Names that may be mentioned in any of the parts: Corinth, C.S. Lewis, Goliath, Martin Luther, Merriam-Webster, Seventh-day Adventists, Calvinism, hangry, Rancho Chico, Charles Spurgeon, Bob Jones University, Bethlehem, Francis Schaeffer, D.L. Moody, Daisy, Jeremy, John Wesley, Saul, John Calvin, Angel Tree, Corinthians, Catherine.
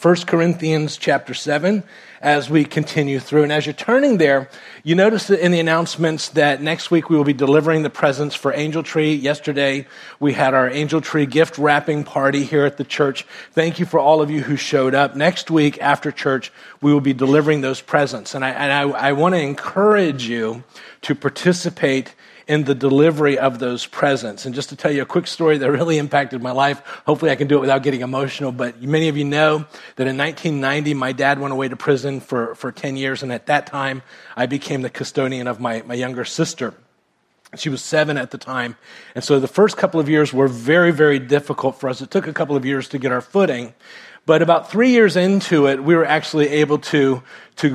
1 Corinthians chapter 7 as we continue through. And as you're turning there, you notice that in the announcements that next week we will be delivering the presents for Angel Tree. Yesterday, we had our Angel Tree gift wrapping party here at the church. Thank you for all of you who showed up. Next week after church, we will be delivering those presents. And I want to encourage you to participate in the delivery of those presents. And just to tell you a quick story that really impacted my life, hopefully I can do it without getting emotional, but many of you know that in 1990, my dad went away to prison for 10 years, and at that time, I became the custodian of my younger sister. She was 7 at the time, and so the first couple of years were very, very difficult for us. It took a couple of years to get our footing, but about 3 years into it, we were actually able to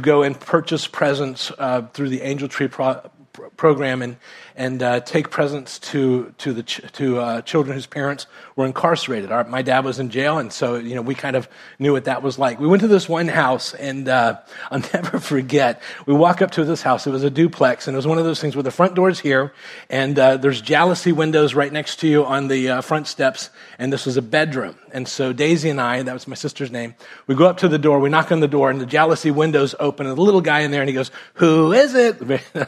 go and purchase presents through the Angel Tree program and take presents to children whose parents were incarcerated. My dad was in jail, and so we kind of knew what that was like. We went to this one house, and I'll never forget. We walk up to this house. It was a duplex, and it was one of those things where the front door's here, and there's jealousy windows right next to you on the front steps, and this was a bedroom. And so Daisy and I, that was my sister's name, we go up to the door, we knock on the door, and the jealousy windows open, and the little guy in there, and he goes, "Who is it?"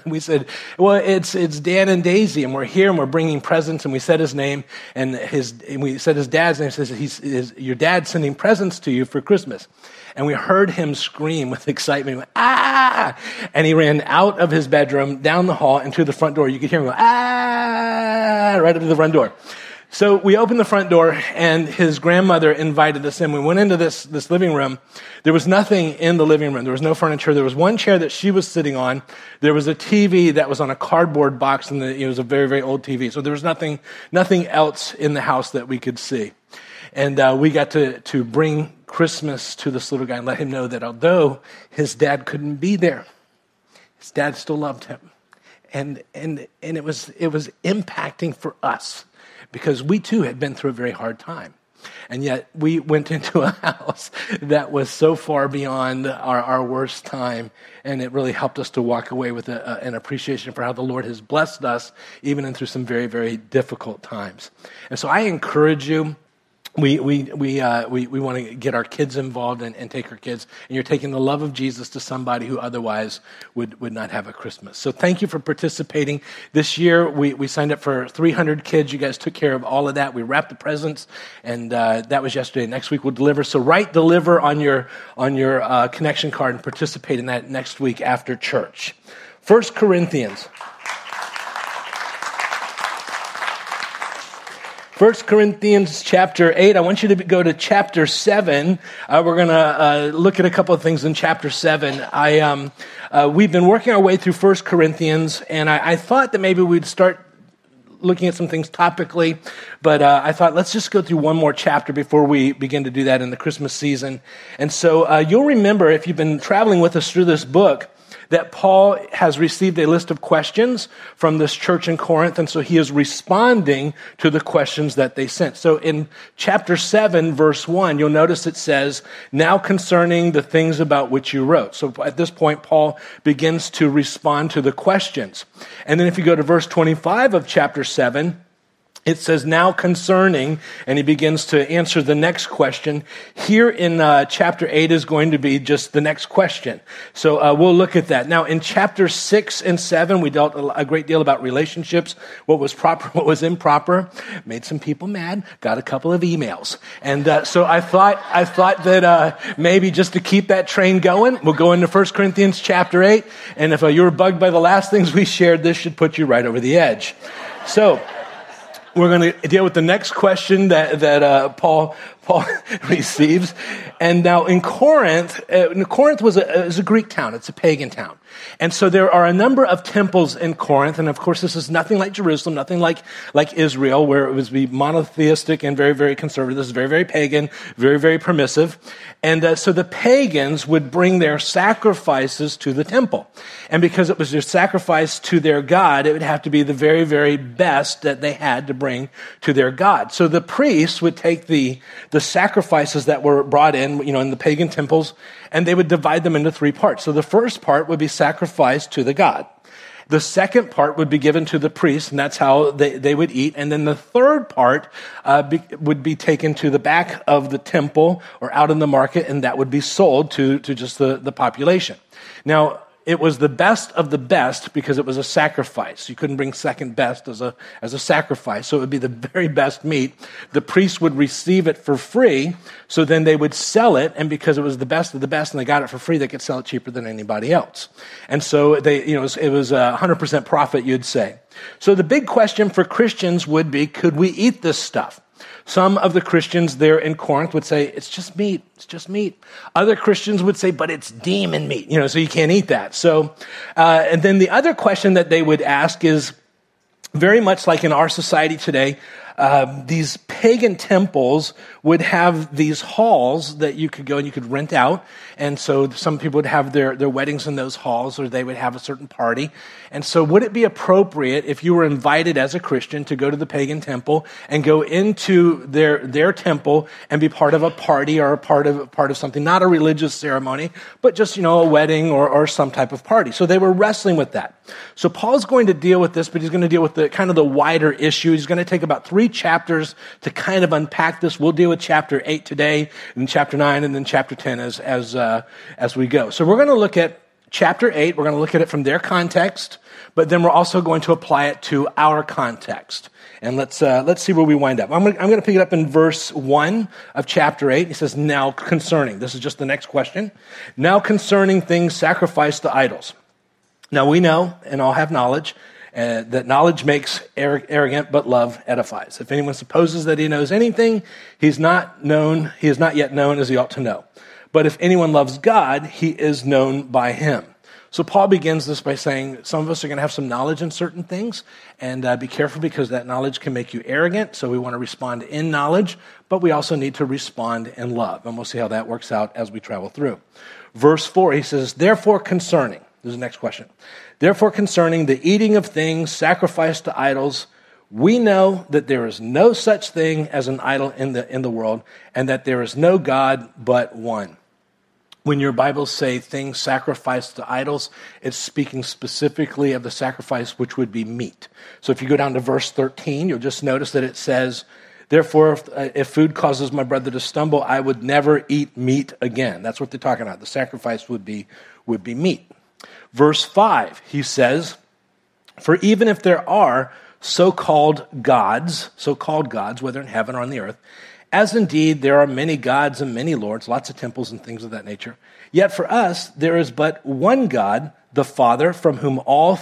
We said, "Well, it's Dan and Daisy, and we're here, and we're bringing presents," and we said his name, and we said his dad's name. He says, "Your dad's sending presents to you for Christmas." And we heard him scream with excitement. He went, "Ah!" And he ran out of his bedroom, down the hall, and to the front door. You could hear him go, "Ah!" right up to the front door. So we opened the front door, and his grandmother invited us in. We went into this living room. There was nothing in the living room. There was no furniture. There was one chair that she was sitting on. There was a TV that was on a cardboard box, and it was a very, very old TV. So there was nothing else in the house that we could see. And we got to bring Christmas to this little guy and let him know that although his dad couldn't be there, his dad still loved him. And it was impacting for us, because we too had been through a very hard time. And yet we went into a house that was so far beyond our worst time, and it really helped us to walk away with an appreciation for how the Lord has blessed us, even in through some very, very difficult times. And so I encourage you, we want to get our kids involved and take our kids, and you're taking the love of Jesus to somebody who otherwise would not have a Christmas. So thank you for participating. This year, we signed up for 300 kids. You guys took care of all of that. We wrapped the presents, and that was yesterday. Next week, we'll deliver. So write "deliver" on your connection card and participate in that next week after church. 1 Corinthians. 1 Corinthians chapter 8, I want you to go to chapter 7. We're going to look at a couple of things in chapter 7. We've been working our way through 1 Corinthians, and I thought that maybe we'd start looking at some things topically, but I thought let's just go through one more chapter before we begin to do that in the Christmas season. And so you'll remember, if you've been traveling with us through this book, that Paul has received a list of questions from this church in Corinth, and so he is responding to the questions that they sent. So in chapter 7, verse 1, you'll notice it says, "Now concerning the things about which you wrote." So at this point, Paul begins to respond to the questions. And then if you go to verse 25 of chapter 7, it says, "Now concerning," and he begins to answer the next question. Here in chapter 8 is going to be just the next question. So we'll look at that. Now, in chapter 6 and 7, we dealt a great deal about relationships, what was proper, what was improper, made some people mad, got a couple of emails. And so I thought that maybe just to keep that train going, we'll go into 1 Corinthians chapter 8, and if you were bugged by the last things we shared, this should put you right over the edge. So we're going to deal with the next question that Paul receives. And now in Corinth, Corinth was a Greek town. It's a pagan town. And so there are a number of temples in Corinth. And of course, this is nothing like Jerusalem, nothing like Israel, where it was be monotheistic and very, very conservative. This is very, very pagan, very, very permissive. And so the pagans would bring their sacrifices to the temple. And because it was their sacrifice to their God, it would have to be the very, very best that they had to bring to their God. So the priests would take the sacrifices that were brought in, in the pagan temples, and they would divide them into 3 parts. So the first part would be sacrificed to the god. The second part would be given to the priest, and that's how they would eat. And then the third part would be taken to the back of the temple or out in the market, and that would be sold to just the population. Now, it was the best of the best because it was a sacrifice. You couldn't bring second best as a sacrifice. So it would be the very best meat. The priest would receive it for free. So then they would sell it. And because it was the best of the best and they got it for free, they could sell it cheaper than anybody else. And so it was 100% profit, you'd say. So the big question for Christians would be, could we eat this stuff? Some of the Christians there in Corinth would say, it's just meat, it's just meat. Other Christians would say, but it's demon meat, so you can't eat that. So, and then the other question that they would ask is very much like in our society today, these pagan temples would have these halls that you could go and you could rent out. And so some people would have their weddings in those halls, or they would have a certain party. And so would it be appropriate if you were invited as a Christian to go to the pagan temple and go into their temple and be part of a party or a part of something, not a religious ceremony, but just, a wedding or some type of party? So they were wrestling with that. So Paul's going to deal with this, but he's going to deal with the kind of the wider issue. He's going to take about 3 chapters to kind of unpack this. We'll deal with chapter 8 today, and chapter 9, and then chapter 10 as we go. So we're going to look at chapter 8. We're going to look at it from their context, but then we're also going to apply it to our context. And let's see where we wind up. I'm going to pick it up in verse 1 of chapter 8. He says, "Now concerning," this is just the next question, "now concerning things sacrificed to idols. Now we know, and all have knowledge, that knowledge makes arrogant, but love edifies. If anyone supposes that he knows anything, he is not yet known as he ought to know. But if anyone loves God, he is known by him." So Paul begins this by saying, some of us are going to have some knowledge in certain things, and be careful because that knowledge can make you arrogant. So we want to respond in knowledge, but we also need to respond in love. And we'll see how that works out as we travel through. Verse 4, he says, "Therefore concerning," this is the next question, "therefore concerning the eating of things sacrificed to idols, we know that there is no such thing as an idol in the world, and that there is no God but one." When your Bibles say things sacrificed to idols, it's speaking specifically of the sacrifice, which would be meat. So if you go down to verse 13, you'll just notice that it says, "Therefore, if food causes my brother to stumble, I would never eat meat again." That's what they're talking about. The sacrifice would be meat. Verse 5, he says, "For even if there are so-called gods, whether in heaven or on the earth, as indeed there are many gods and many lords," lots of temples and things of that nature, "yet for us there is but one God, the Father, from whom are all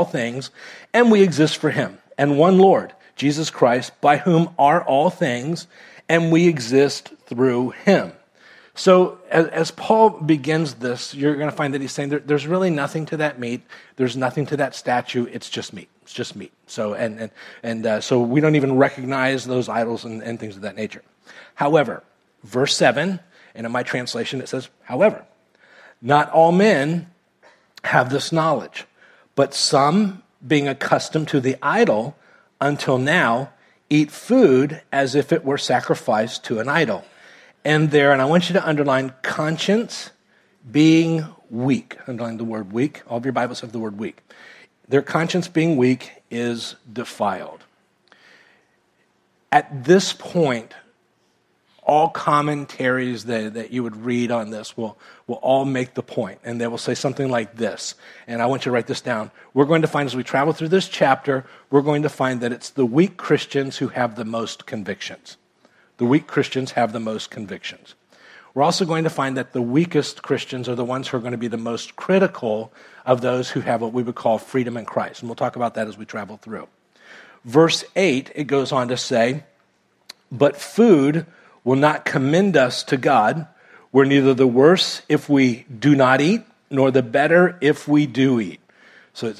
things, and we exist for him, and one Lord, Jesus Christ, by whom are all things, and we exist through him." So as Paul begins this, you're going to find that he's saying there's really nothing to that meat. There's nothing to that statue. It's just meat. It's just meat. So so we don't even recognize those idols and things of that nature. However, verse 7, and in my translation it says, "However, not all men have this knowledge, but some, being accustomed to the idol until now, eat food as if it were sacrificed to an idol." And I want you to underline conscience being weak. Underline the word weak. All of your Bibles have the word weak. Their conscience being weak is defiled. At this point, all commentaries that you would read on this will all make the point, and they will say something like this. And I want you to write this down. We're going to find, as we travel through this chapter, we're going to find that it's the weak Christians who have the most convictions. The weak Christians have the most convictions. We're also going to find that the weakest Christians are the ones who are going to be the most critical of those who have what we would call freedom in Christ. And we'll talk about that as we travel through. Verse 8, it goes on to say, "But food will not commend us to God. We're neither the worse if we do not eat, nor the better if we do eat." So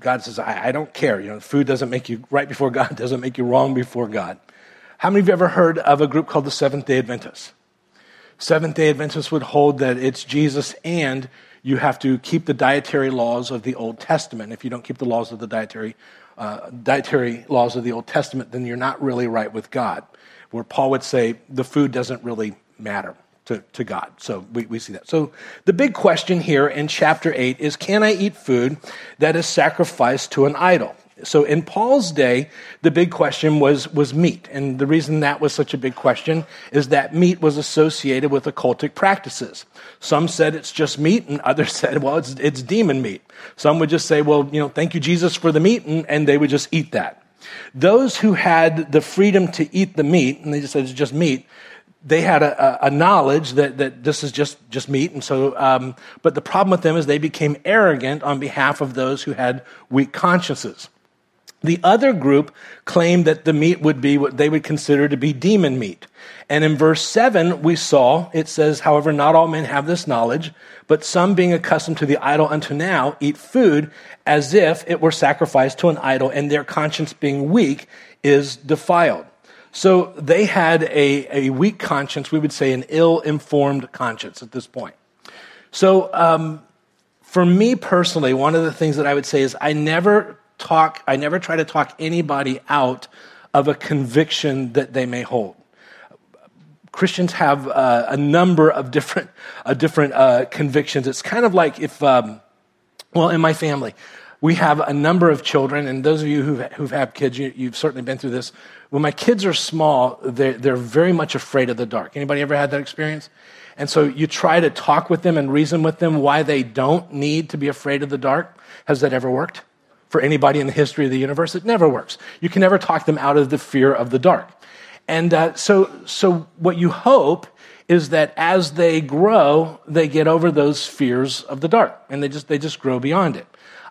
God says, I don't care. Food doesn't make you right before God, doesn't make you wrong before God. How many of you ever heard of a group called the Seventh-day Adventists? Seventh-day Adventists would hold that it's Jesus and you have to keep the dietary laws of the Old Testament. If you don't keep the laws of the dietary laws of the Old Testament, then you're not really right with God. Where Paul would say the food doesn't really matter. to God. So we see that. So the big question here in chapter 8 is, can I eat food that is sacrificed to an idol? So in Paul's day, the big question was meat. And the reason that was such a big question is that meat was associated with occultic practices. Some said it's just meat, and others said, well, it's demon meat. Some would just say, well, you know, thank you, Jesus, for the meat, and they would just eat that. Those who had the freedom to eat the meat, and they just said it's just meat, they had a knowledge that this is just meat, and so. But the problem with them is they became arrogant on behalf of those who had weak consciences. The other group claimed that the meat would be what they would consider to be demon meat. And in verse 7, we saw, it says, however, not all men have this knowledge, but some being accustomed to the idol unto now eat food as if it were sacrificed to an idol, and their conscience being weak is defiled. So they had a weak conscience, we would say an ill-informed conscience at this point. So for me personally, one of the things that I would say is I never try to talk anybody out of a conviction that they may hold. Christians have a number of different convictions. It's kind of like if, in my family, we have a number of children, and those of you who've had kids, you've certainly been through this. When my kids are small, they're very much afraid of the dark. Anybody ever had that experience? And so you try to talk with them and reason with them why they don't need to be afraid of the dark. Has that ever worked? For anybody in the history of the universe, it never works. You can never talk them out of the fear of the dark. And so what you hope is that as they grow, they get over those fears of the dark, and they just grow beyond it.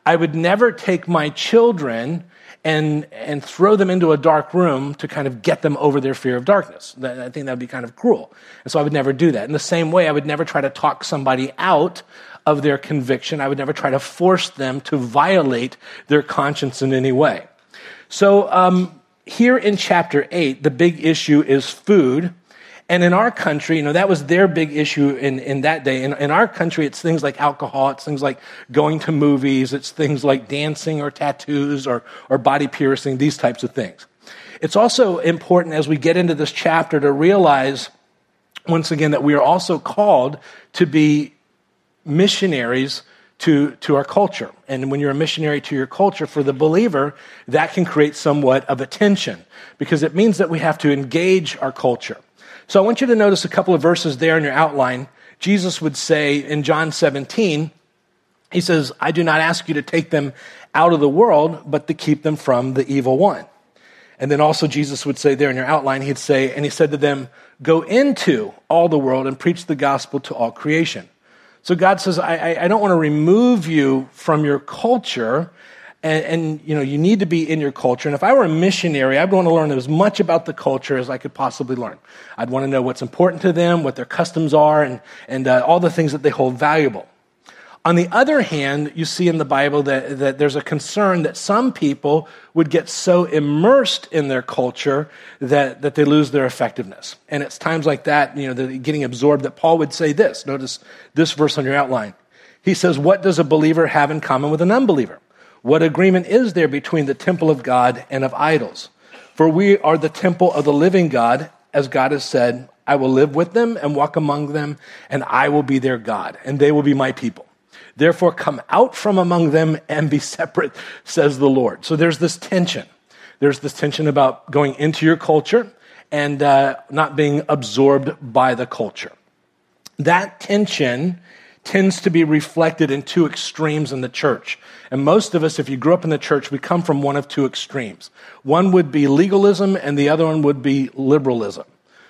I would never take my children and throw them into a dark room to kind of get them over their fear of darkness. I think that would be kind of cruel. And so I would never do that. In the same way, I would never try to talk somebody out of their conviction. I would never try to force them to violate their conscience in any way. So here in chapter 8, the big issue is food. And in our country, you know, that was their big issue in that day. In our country, it's things like alcohol, it's things like going to movies, it's things like dancing or tattoos or body piercing, these types of things. It's also important as we get into this chapter to realize, once again, that we are also called to be missionaries to our culture. And when you're a missionary to your culture, for the believer, that can create somewhat of a tension because it means that we have to engage our culture. So I want you to notice a couple of verses there in your outline. Jesus would say in John 17, he says, I do not ask you to take them out of the world, but to keep them from the evil one. And then also Jesus would say there in your outline, he said to them, go into all the world and preach the gospel to all creation. So God says, I don't want to remove you from your culture, and you know you need to be in your culture. And if I were a missionary, I'd want to learn as much about the culture as I could possibly learn. I'd want to know what's important to them, what their customs are, and all the things that they hold valuable. On the other hand, you see in the Bible that there's a concern that some people would get so immersed in their culture that they lose their effectiveness. And it's times like that, you know, they're getting absorbed, that Paul would say this. Notice this verse on your outline. He says, what does a believer have in common with an unbeliever? What agreement is there between the temple of God and of idols? For we are the temple of the living God, as God has said, I will live with them and walk among them, and I will be their God, and they will be my people. Therefore, come out from among them and be separate, says the Lord. So there's this tension. There's this tension about going into your culture and not being absorbed by the culture. That tension tends to be reflected in two extremes in the church. And most of us, if you grew up in the church, we come from one of two extremes. One would be legalism, and the other one would be liberalism.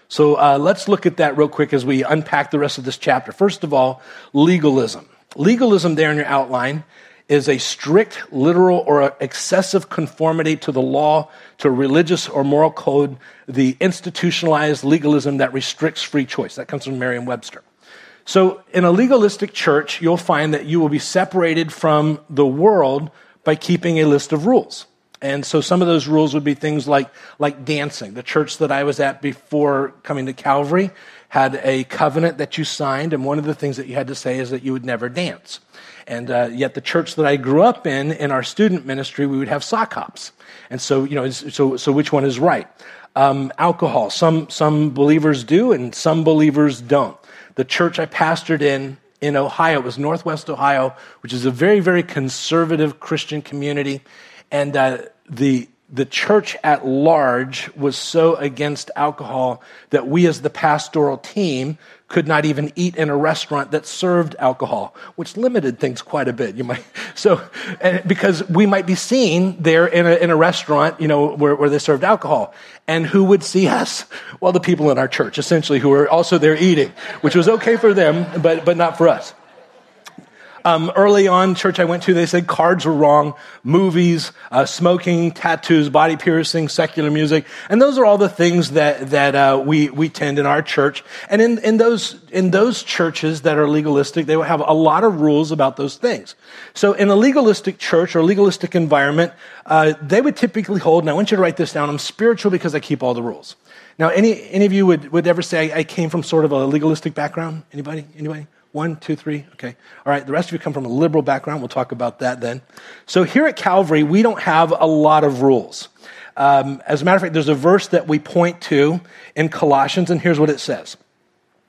So let's look at that real quick as we unpack the rest of this chapter. First of all, legalism. Legalism there in your outline is a strict, literal, or excessive conformity to the law, to religious or moral code, the institutionalized legalism that restricts free choice. That comes from Merriam-Webster. So in a legalistic church, you'll find that you will be separated from the world by keeping a list of rules. And so some of those rules would be things like dancing. The church that I was at before coming to Calvary had a covenant that you signed, and one of the things that you had to say is that you would never dance. And yet the church that I grew up in our student ministry, we would have sock hops. And so, you know, so which one is right? Alcohol, some believers do and some believers don't. the church I pastored in Ohio. It was Northwest Ohio, which is a very, very conservative Christian community. And the church at large was so against alcohol that we as the pastoral team could not even eat in a restaurant that served alcohol, which limited things quite a bit. Because we might be seen there in a restaurant, where they served alcohol. And who would see us? Well, the people in our church, essentially, who were also there eating, which was okay for them, but not for us. Early on, church I went to, they said cards were wrong, movies, smoking, tattoos, body piercing, secular music, and those are all the things that we tend in our church. And in those churches that are legalistic, they will have a lot of rules about those things. So in a legalistic church or legalistic environment, they would typically hold, and I want you to write this down, I'm spiritual because I keep all the rules. Now, any of you would ever say I came from sort of a legalistic background? Anybody? 1, 2, 3, okay. All right, the rest of you come from a liberal background. We'll talk about that then. So here at Calvary, we don't have a lot of rules. As a matter of fact, there's a verse that we point to in Colossians, and here's what it says.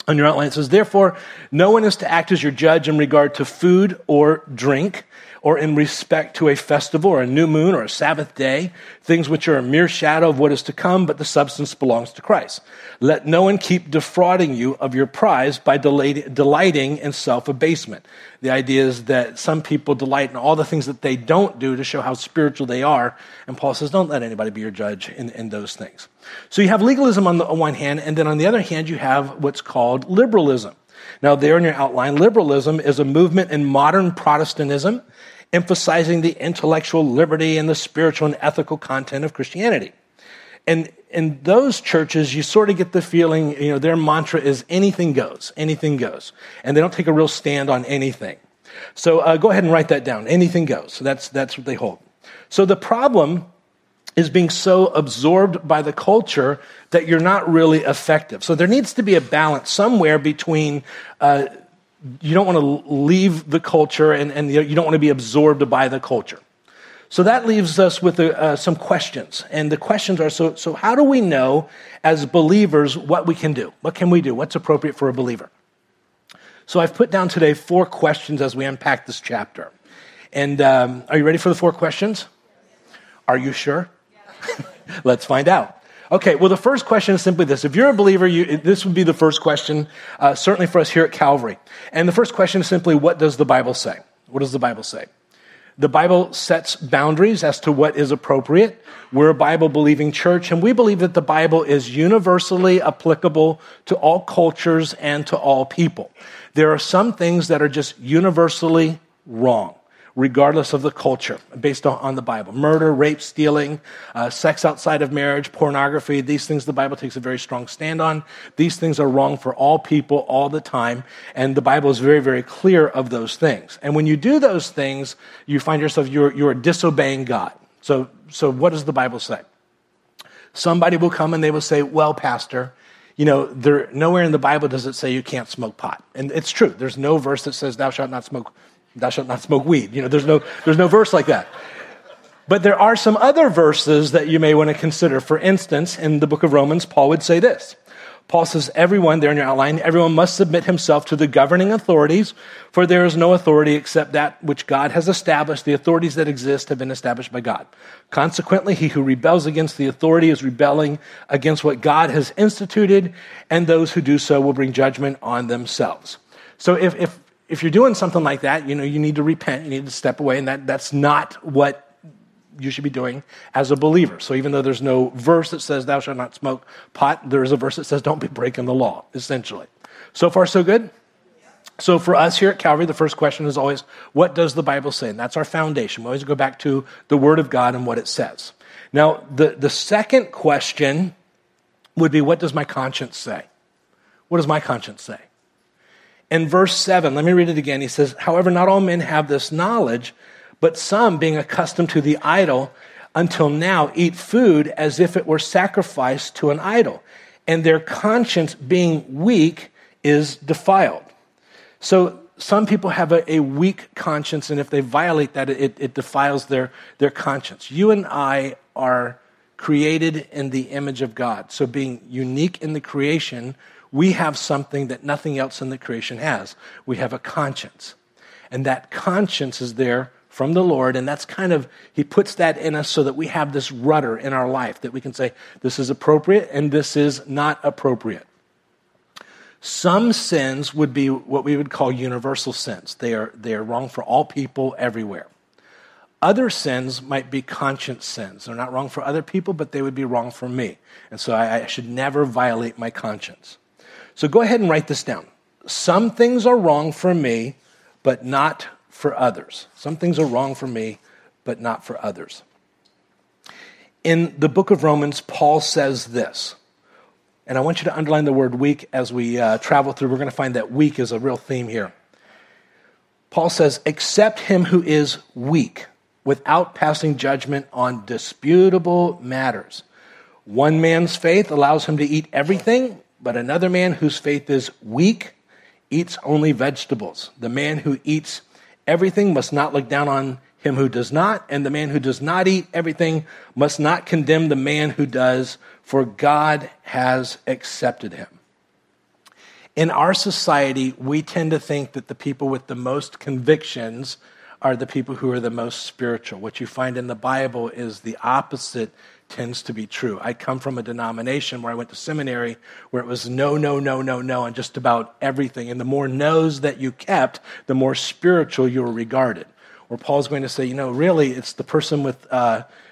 On your outline, it says, "Therefore, no one is to act as your judge in regard to food or drink, or in respect to a festival or a new moon or a Sabbath day, things which are a mere shadow of what is to come, but the substance belongs to Christ. Let no one keep defrauding you of your prize by delighting in self-abasement." The idea is that some people delight in all the things that they don't do to show how spiritual they are. And Paul says, don't let anybody be your judge in those things. So you have legalism on the one hand, and then on the other hand, you have what's called liberalism. Now, there in your outline, liberalism is a movement in modern Protestantism emphasizing the intellectual liberty and the spiritual and ethical content of Christianity. And in those churches, you sort of get the feeling, their mantra is anything goes. And they don't take a real stand on anything. So go ahead and write that down. Anything goes. So that's what they hold. So the problem is being so absorbed by the culture that you're not really effective. So there needs to be a balance somewhere between you don't want to leave the culture and you don't want to be absorbed by the culture. So that leaves us with some questions. And the questions are, so how do we know as believers what we can do? What can we do? What's appropriate for a believer? So I've put down today 4 questions as we unpack this chapter. And are you ready for the 4 questions? Are you sure? Let's find out. Okay, well, the first question is simply this. If you're a believer, this would be the first question, certainly for us here at Calvary. And the first question is simply, what does the Bible say? What does the Bible say? The Bible sets boundaries as to what is appropriate. We're a Bible-believing church, and we believe that the Bible is universally applicable to all cultures and to all people. There are some things that are just universally wrong, regardless of the culture, based on the Bible. Murder, rape, stealing, sex outside of marriage, pornography, these things the Bible takes a very strong stand on. These things are wrong for all people all the time, and the Bible is very, very clear of those things. And when you do those things, you find yourself, you're disobeying God. So what does the Bible say? Somebody will come and they will say, well, Pastor, nowhere in the Bible does it say you can't smoke pot. And it's true. There's no verse that says thou shalt not smoke weed. There's no verse like that. But there are some other verses that you may want to consider. For instance, in the book of Romans, Paul would say this. Paul says, everyone must submit himself to the governing authorities, for there is no authority except that which God has established. The authorities that exist have been established by God. Consequently, he who rebels against the authority is rebelling against what God has instituted, and those who do so will bring judgment on themselves. So if you're doing something like that, you need to repent, you need to step away, and that's not what you should be doing as a believer. So even though there's no verse that says, thou shalt not smoke pot, there is a verse that says, don't be breaking the law, essentially. So far, so good? Yeah. So for us here at Calvary, the first question is always, what does the Bible say? And that's our foundation. We always go back to the Word of God and what it says. Now, the second question would be, what does my conscience say? What does my conscience say? In verse 7, let me read it again. He says, however, not all men have this knowledge, but some, being accustomed to the idol until now, eat food as if it were sacrificed to an idol, and their conscience, being weak, is defiled. So some people have a weak conscience, and if they violate that, it defiles their conscience. You and I are created in the image of God. So being unique in the creation, we have something that nothing else in the creation has. We have a conscience. And that conscience is there from the Lord, and that's kind of, he puts that in us so that we have this rudder in our life that we can say, this is appropriate and this is not appropriate. Some sins would be what we would call universal sins. They are wrong for all people everywhere. Other sins might be conscience sins. They're not wrong for other people, but they would be wrong for me. And so I should never violate my conscience. So go ahead and write this down. Some things are wrong for me, but not for others. Some things are wrong for me, but not for others. In the book of Romans, Paul says this. And I want you to underline the word weak as we travel through. We're going to find that weak is a real theme here. Paul says, accept him who is weak without passing judgment on disputable matters. One man's faith allows him to eat everything, but another man whose faith is weak eats only vegetables. The man who eats everything must not look down on him who does not, and the man who does not eat everything must not condemn the man who does, for God has accepted him. In our society, we tend to think that the people with the most convictions are the people who are the most spiritual. What you find in the Bible is the opposite tends to be true. I come from a denomination where I went to seminary where it was no, no, no, no, no on just about everything. And the more no's that you kept, the more spiritual you were regarded. Where Paul's going to say, you know, really, it's the person with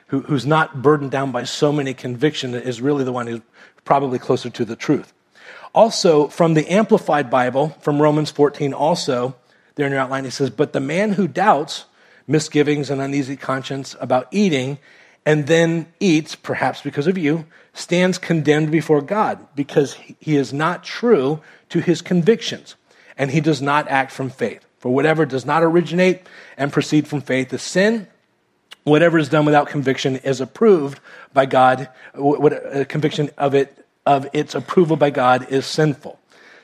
who's not burdened down by so many convictions that is really the one who's probably closer to the truth. Also, from the Amplified Bible, from Romans 14 also, there in your outline, he says, but the man who doubts misgivings and uneasy conscience about eating and then eats, perhaps because of you, stands condemned before God because he is not true to his convictions and he does not act from faith. For whatever does not originate and proceed from faith is sin. Whatever is done without conviction is approved by God. A conviction of its approval by God is sinful.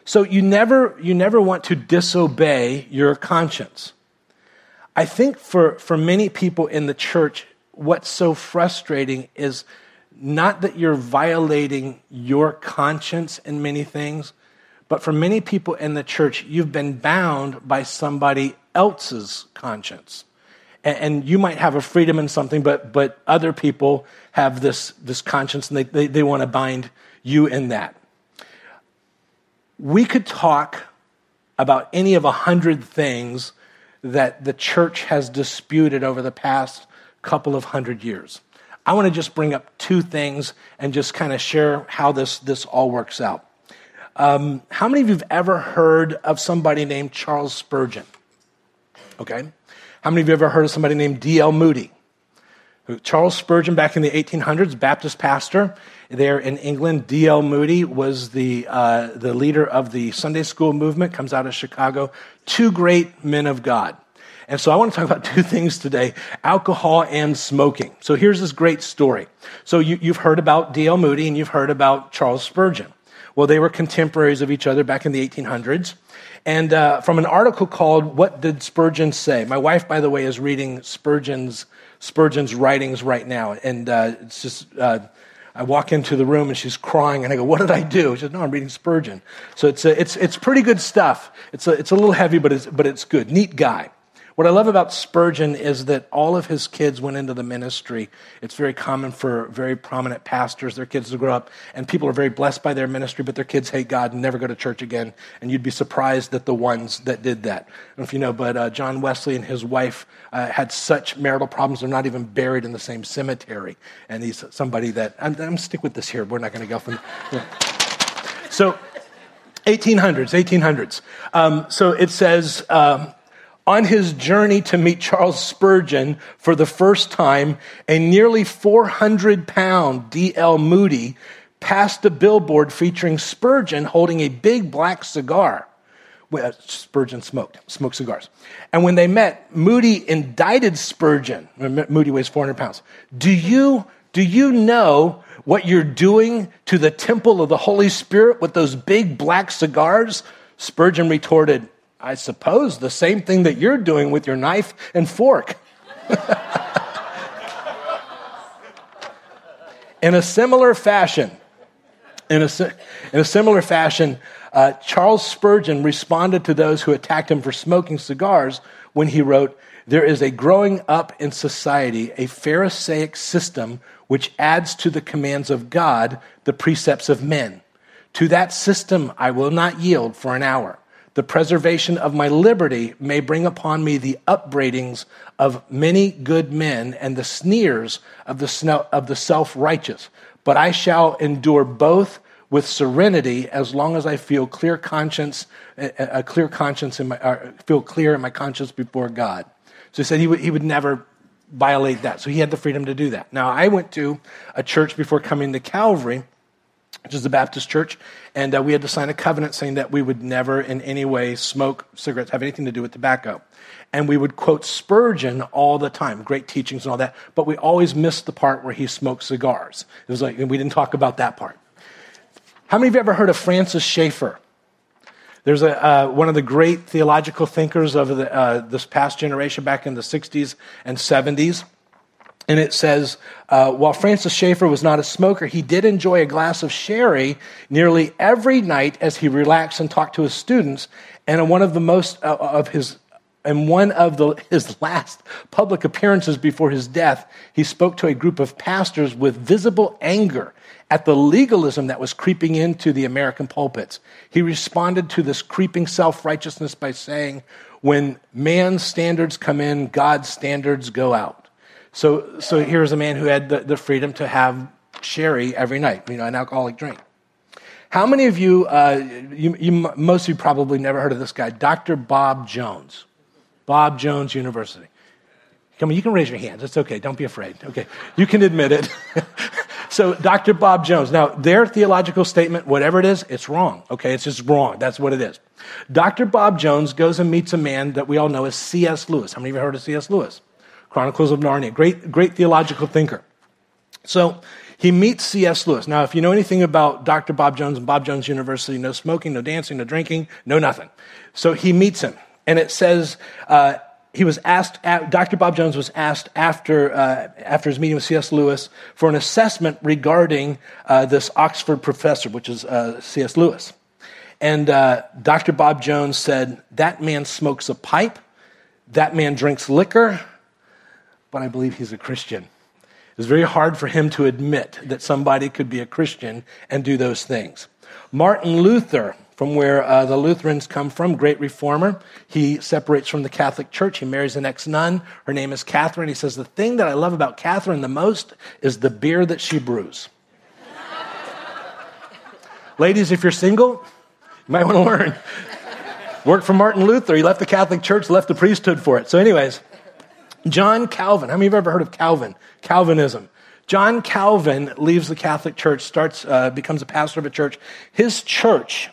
So you never want to disobey your conscience. I think for many people in the church, what's so frustrating is not that you're violating your conscience in many things, but for many people in the church, you've been bound by somebody else's conscience. And you might have a freedom in something, but other people have this conscience, and they want to bind you in that. We could talk about any of 100 things that the church has disputed over the past couple of hundred years. I want to just bring up two things and just kind of share how this all works out. How many of you have ever heard of somebody named Charles Spurgeon? Okay. How many of you ever heard of somebody named D.L. Moody? Charles Spurgeon, back in the 1800s, Baptist pastor there in England. D.L. Moody was the leader of the Sunday school movement, comes out of Chicago. Two great men of God. And so I want to talk about two things today, alcohol and smoking. So here's this great story. So you've heard about D.L. Moody and you've heard about Charles Spurgeon. Well, they were contemporaries of each other back in the 1800s. And from an article called, What Did Spurgeon Say? My wife, by the way, is reading Spurgeon's writings right now. And it's just, I walk into the room and she's crying and I go, what did I do? She says, no, I'm reading Spurgeon. So it's pretty good stuff. It's a little heavy, but it's good. Neat guy. What I love about Spurgeon is that all of his kids went into the ministry. It's very common for very prominent pastors, their kids to grow up, and people are very blessed by their ministry, but their kids hate God and never go to church again, and you'd be surprised at the ones that did that. I don't know if you know, but John Wesley and his wife had such marital problems, they're not even buried in the same cemetery, and he's somebody that, I'm going to stick with this here, we're not going to go from, yeah. So, 1800s. So it says, on his journey to meet Charles Spurgeon for the first time, a nearly 400-pound D.L. Moody passed a billboard featuring Spurgeon holding a big black cigar. Well, Spurgeon smoked cigars. And when they met, Moody indicted Spurgeon. Moody weighs 400 pounds. Do you know what you're doing to the temple of the Holy Spirit with those big black cigars? Spurgeon retorted, I suppose the same thing that you're doing with your knife and fork. In a similar fashion, In a similar fashion, Charles Spurgeon responded to those who attacked him for smoking cigars when he wrote, "There is a growing up in society, a Pharisaic system which adds to the commands of God the precepts of men. To that system I will not yield for an hour. The preservation of my liberty may bring upon me the upbraidings of many good men and the sneers of the self-righteous, but I shall endure both with serenity as long as I feel clear in my conscience before God." So he said he would never violate that. So he had the freedom to do that. Now, I went to a church before coming to Calvary, which is the Baptist church, and we had to sign a covenant saying that we would never in any way smoke cigarettes, have anything to do with tobacco. And we would quote Spurgeon all the time, great teachings and all that, but we always missed the part where he smoked cigars. It was like, we didn't talk about that part. How many of you ever heard of Francis Schaeffer? There's one of the great theological thinkers of this past generation back in the 60s and 70s. And it says, while Francis Schaeffer was not a smoker, he did enjoy a glass of sherry nearly every night as he relaxed and talked to his students. And in one of his last public appearances before his death, he spoke to a group of pastors with visible anger at the legalism that was creeping into the American pulpits. He responded to this creeping self-righteousness by saying, "When man's standards come in, God's standards go out." So here's a man who had the freedom to have sherry every night, an alcoholic drink. How many of you, most of you probably never heard of this guy, Dr. Bob Jones, Bob Jones University. Come on, you can raise your hands. It's okay. Don't be afraid. Okay. You can admit it. So Dr. Bob Jones. Now, their theological statement, whatever it is, it's wrong. Okay, it's just wrong. That's what it is. Dr. Bob Jones goes and meets a man that we all know as C.S. Lewis. How many of you heard of C.S. Lewis? Chronicles of Narnia, great theological thinker. So he meets C.S. Lewis. Now, if you know anything about Dr. Bob Jones and Bob Jones University, no smoking, no dancing, no drinking, no nothing. So he meets him, and it says Dr. Bob Jones was asked after his meeting with C.S. Lewis for an assessment regarding this Oxford professor, which is C.S. Lewis. And Dr. Bob Jones said, "That man smokes a pipe, that man drinks liquor, but I believe he's a Christian." It was very hard for him to admit that somebody could be a Christian and do those things. Martin Luther, from where the Lutherans come from, great reformer, he separates from the Catholic Church. He marries an ex-nun. Her name is Catherine. He says, "The thing that I love about Catherine the most is the beer that she brews." Ladies, if you're single, you might want to learn. Worked for Martin Luther. He left the Catholic Church, left the priesthood for it. So anyways, John Calvin. How many of you have ever heard of Calvin? Calvinism. John Calvin leaves the Catholic Church, becomes a pastor of a church. His church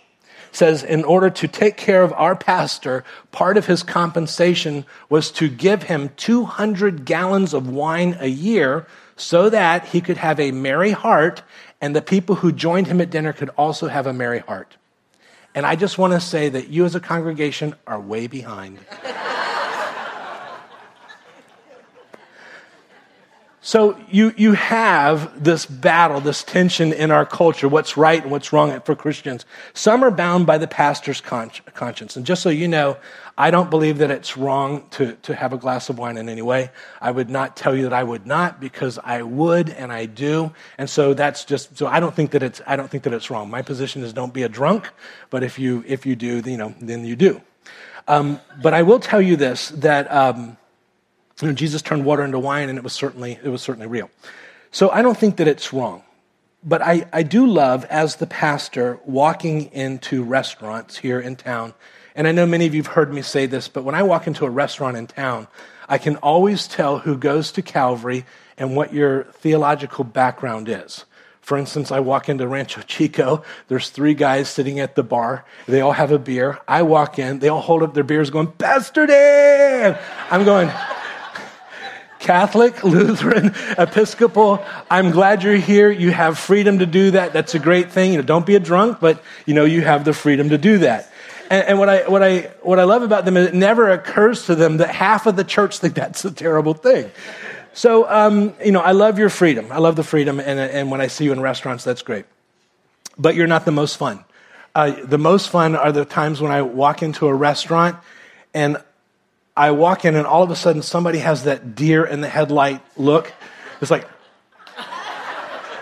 says, in order to take care of our pastor, part of his compensation was to give him 200 gallons of wine a year so that he could have a merry heart, and the people who joined him at dinner could also have a merry heart. And I just want to say that you as a congregation are way behind. So you have this battle, this tension in our culture, what's right and what's wrong for Christians. Some are bound by the pastor's conscience. And just so you know, I don't believe that it's wrong to have a glass of wine in any way. I would not tell you that I would not, because I would and I do. And so that's just, so I don't think that it's wrong. My position is don't be a drunk, but if you do, then you do. But I will tell you this, that Jesus turned water into wine, and it was certainly real. So I don't think that it's wrong. But I do love, as the pastor, walking into restaurants here in town. And I know many of you have heard me say this, but when I walk into a restaurant in town, I can always tell who goes to Calvary and what your theological background is. For instance, I walk into Rancho Chico. There's three guys sitting at the bar. They all have a beer. I walk in. They all hold up their beers going, "Pastor Dan!" I'm going... Catholic, Lutheran, Episcopal, I'm glad you're here. You have freedom to do that. That's a great thing. Don't be a drunk, but you have the freedom to do that. And what I love about them is it never occurs to them that half of the church think that's a terrible thing. So I love your freedom. I love the freedom, and when I see you in restaurants, that's great. but you're not the most fun. The most fun are the times when I walk into a restaurant and I walk in and all of a sudden somebody has that deer in the headlight look. It's like,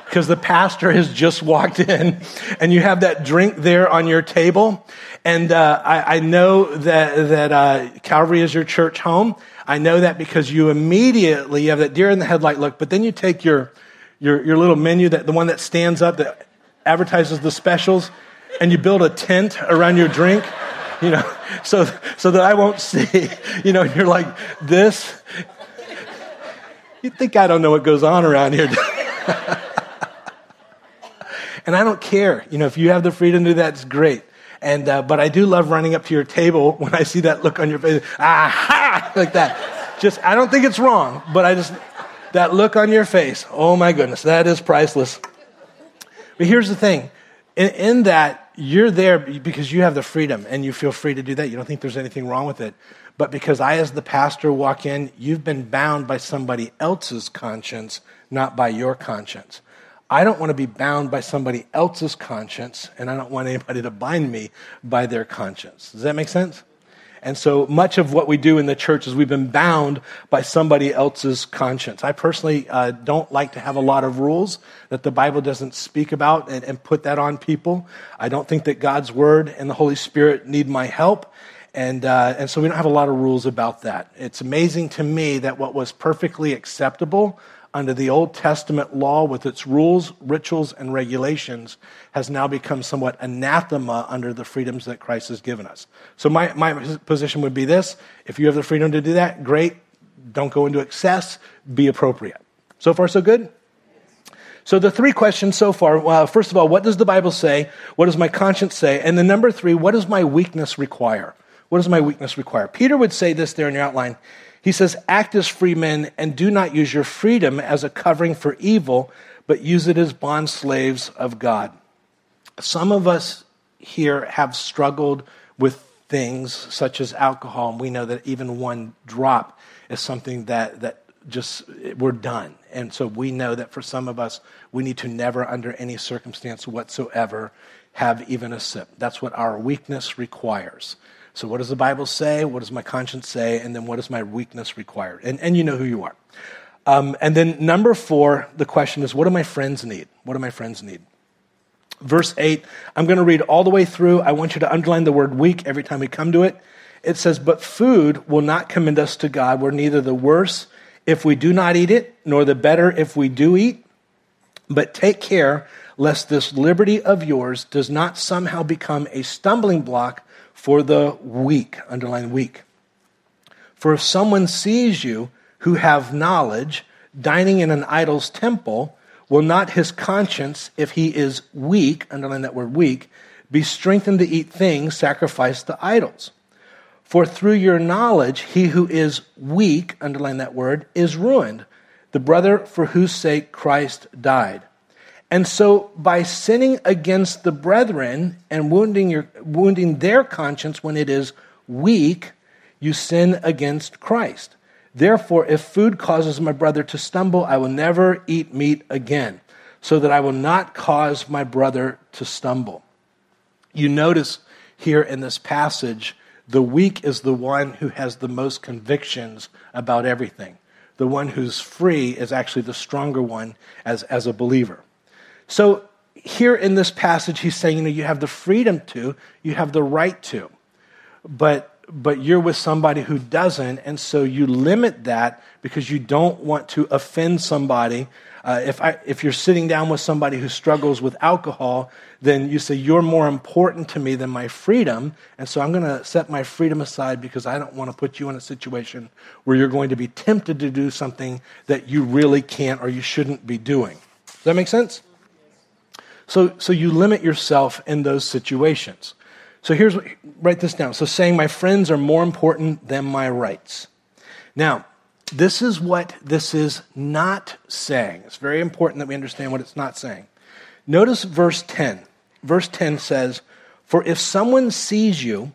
because the pastor has just walked in and you have that drink there on your table. And I know that Calvary is your church home. I know that because you immediately have that deer in the headlight look, but then you take your little menu, that the one that stands up that advertises the specials, and you build a tent around your drink, you know, so that I won't see, you know, you're like this. You'd think I don't know what goes on around here. And I don't care, you know, if you have the freedom to do that, it's great. And but I do love running up to your table when I see that look on your face, aha, like that. Just, I don't think it's wrong, but I just, that look on your face, oh my goodness, that is priceless. But here's the thing, in that you're there because you have the freedom and you feel free to do that. You don't think there's anything wrong with it. But because I, as the pastor, walk in, you've been bound by somebody else's conscience, not by your conscience. I don't want to be bound by somebody else's conscience, and I don't want anybody to bind me by their conscience. Does that make sense? And so much of what we do in the church is we've been bound by somebody else's conscience. I personally don't like to have a lot of rules that the Bible doesn't speak about and put that on people. I don't think that God's Word and the Holy Spirit need my help. And so we don't have a lot of rules about that. It's amazing to me that what was perfectly acceptable under the Old Testament law with its rules, rituals, and regulations has now become somewhat anathema under the freedoms that Christ has given us. So my position would be this. If you have the freedom to do that, great. Don't go into excess. Be appropriate. So far, so good? So the three questions so far, well, first of all, what does the Bible say? What does my conscience say? And then number three, what does my weakness require? What does my weakness require? Peter would say this there in your outline. He says, act as free men and do not use your freedom as a covering for evil, but use it as bond slaves of God. Some of us here have struggled with things such as alcohol, and we know that even one drop is something that just, we're done. And so we know that for some of us, we need to never under any circumstance whatsoever have even a sip. That's what our weakness requires. So what does the Bible say? What does my conscience say? And then what does my weakness require? And you know who you are. And then number four, the question is, what do my friends need? What do my friends need? Verse 8, I'm going to read all the way through. I want you to underline the word weak every time we come to it. It says, but food will not commend us to God. We're neither the worse if we do not eat it, nor the better if we do eat. But take care lest this liberty of yours does not somehow become a stumbling block for the weak, underline weak. For if someone sees you who have knowledge, dining in an idol's temple, will not his conscience, if he is weak, underline that word weak, be strengthened to eat things sacrificed to idols? For through your knowledge, he who is weak, underline that word, is ruined, the brother for whose sake Christ died. And so by sinning against the brethren and wounding their conscience when it is weak, you sin against Christ. Therefore, if food causes my brother to stumble, I will never eat meat again, so that I will not cause my brother to stumble. You notice here in this passage, the weak is the one who has the most convictions about everything. The one who's free is actually the stronger one as a believer. So here in this passage, he's saying, you know, you have the freedom to, you have the right to, but you're with somebody who doesn't, and so you limit that because you don't want to offend somebody. If you're sitting down with somebody who struggles with alcohol, then you say, you're more important to me than my freedom, and so I'm going to set my freedom aside because I don't want to put you in a situation where you're going to be tempted to do something that you really can't or you shouldn't be doing. Does that make sense? So you limit yourself in those situations. So here's, write this down. So saying my friends are more important than my rights. Now, this is what this is not saying. It's very important that we understand what it's not saying. Notice verse 10. Verse 10 says, for if someone sees you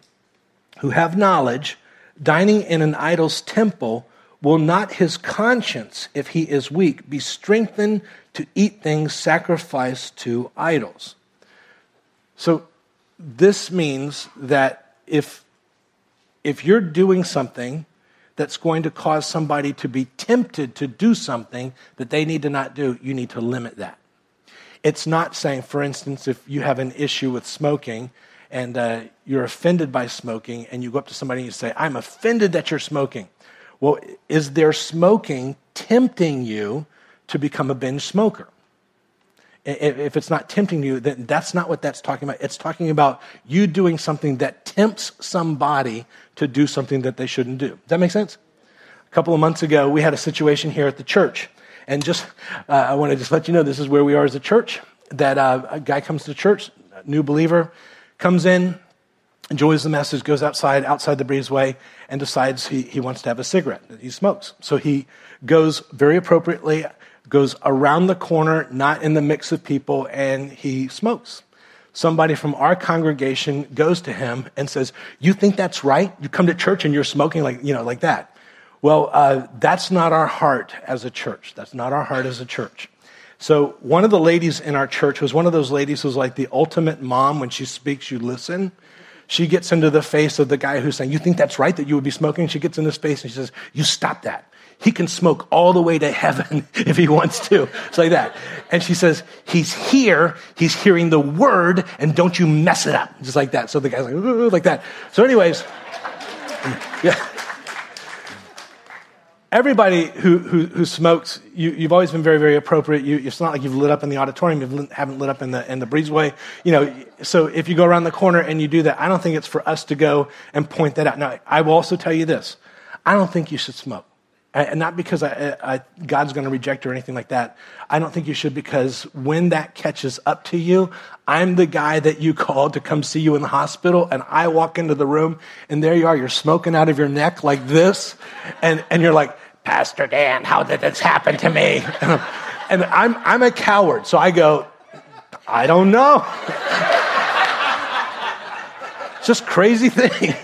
who have knowledge, dining in an idol's temple, will not his conscience, if he is weak, be strengthened to eat things sacrificed to idols? So this means that if you're doing something that's going to cause somebody to be tempted to do something that they need to not do, you need to limit that. It's not saying, for instance, if you have an issue with smoking and you're offended by smoking and you go up to somebody and you say, I'm offended that you're smoking. Well, is their smoking tempting you to become a binge smoker? If it's not tempting you, then that's not what that's talking about. It's talking about you doing something that tempts somebody to do something that they shouldn't do. Does that make sense? A couple of months ago, we had a situation here at the church. And I want to just let you know, this is where we are as a church, that a guy comes to church, a new believer, comes in, enjoys the message, goes outside the breezeway, and decides he wants to have a cigarette. He smokes. So he goes very appropriately, goes around the corner, not in the mix of people, and he smokes. Somebody from our congregation goes to him and says, you think that's right? You come to church and you're smoking like that. Well, that's not our heart as a church. That's not our heart as a church. So one of the ladies in our church was one of those ladies who's like the ultimate mom. When she speaks, you listen. She gets into the face of the guy who's saying, you think that's right that you would be smoking? She gets in his face and she says, you stop that. He can smoke all the way to heaven if he wants to. It's like that. And she says, he's here. He's hearing the word, and don't you mess it up. Just like that. So the guy's like that. So anyways, yeah. Everybody who smokes, you've always been very, very appropriate. It's not like you've lit up in the auditorium. You haven't lit up in the breezeway. So if you go around the corner and you do that, I don't think it's for us to go and point that out. Now, I will also tell you this. I don't think you should smoke. And not because God's going to reject you or anything like that. I don't think you should, because when that catches up to you, I'm the guy that you called to come see you in the hospital, and I walk into the room, and there you are. You're smoking out of your neck like this, and you're like, Pastor Dan, how did this happen to me? And I'm a coward, so I go, I don't know. It's just crazy thing,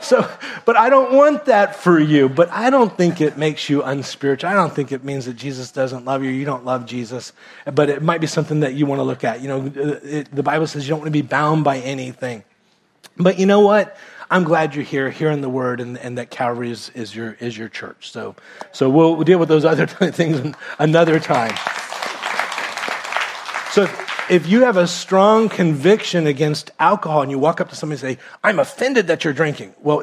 So, but I don't want that for you. But I don't think it makes you unspiritual. I don't think it means that Jesus doesn't love you. You don't love Jesus. But it might be something that you want to look at. The Bible says you don't want to be bound by anything. But you know what? I'm glad you're here, hearing the word, and that Calvary is your church. So we'll deal with those other things another time. So if you have a strong conviction against alcohol and you walk up to somebody and say, I'm offended that you're drinking. Well,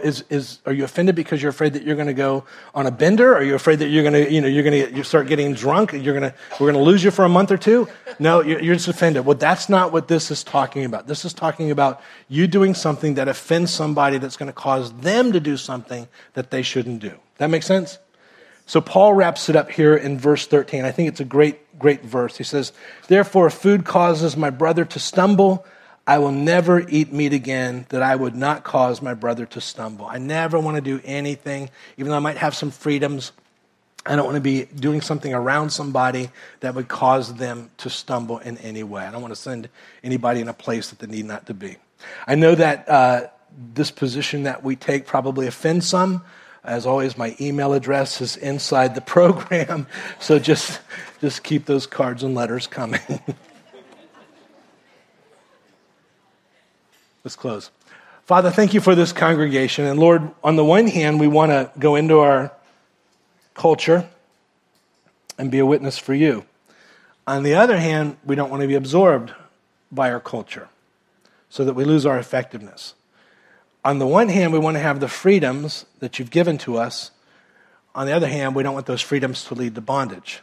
are you offended because you're afraid that you're going to go on a bender? Are you afraid that you're going to, you start getting drunk and we're going to lose you for a month or two? No, you're just offended. Well, that's not what this is talking about. This is talking about you doing something that offends somebody that's going to cause them to do something that they shouldn't do. That make sense? So Paul wraps it up here in verse 13. I think it's a great verse. He says, therefore, if food causes my brother to stumble, I will never eat meat again, that I would not cause my brother to stumble. I never want to do anything, even though I might have some freedoms. I don't want to be doing something around somebody that would cause them to stumble in any way. I don't want to send anybody in a place that they need not to be. I know that this position that we take probably offends some. As always, my email address is inside the program, so just keep those cards and letters coming. Let's close. Father, thank you for this congregation. And Lord, on the one hand, we want to go into our culture and be a witness for you. On the other hand, we don't want to be absorbed by our culture so that we lose our effectiveness. On the one hand, we want to have the freedoms that you've given to us. On the other hand, we don't want those freedoms to lead to bondage.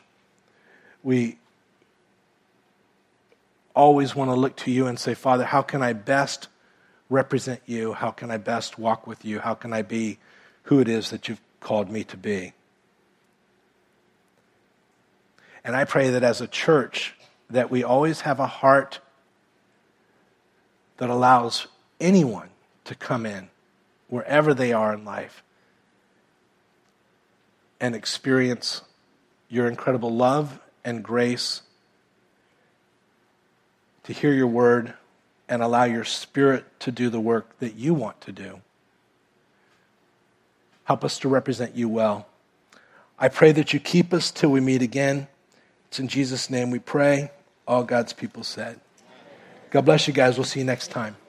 We always want to look to you and say, Father, how can I best represent you? How can I best walk with you? How can I be who it is that you've called me to be? And I pray that as a church, that we always have a heart that allows anyone to come in, wherever they are in life, and experience your incredible love and grace, to hear your word and allow your spirit to do the work that you want to do. Help us to represent you well. I pray that you keep us till we meet again. It's in Jesus' name we pray. All God's people said. God bless you guys. We'll see you next time.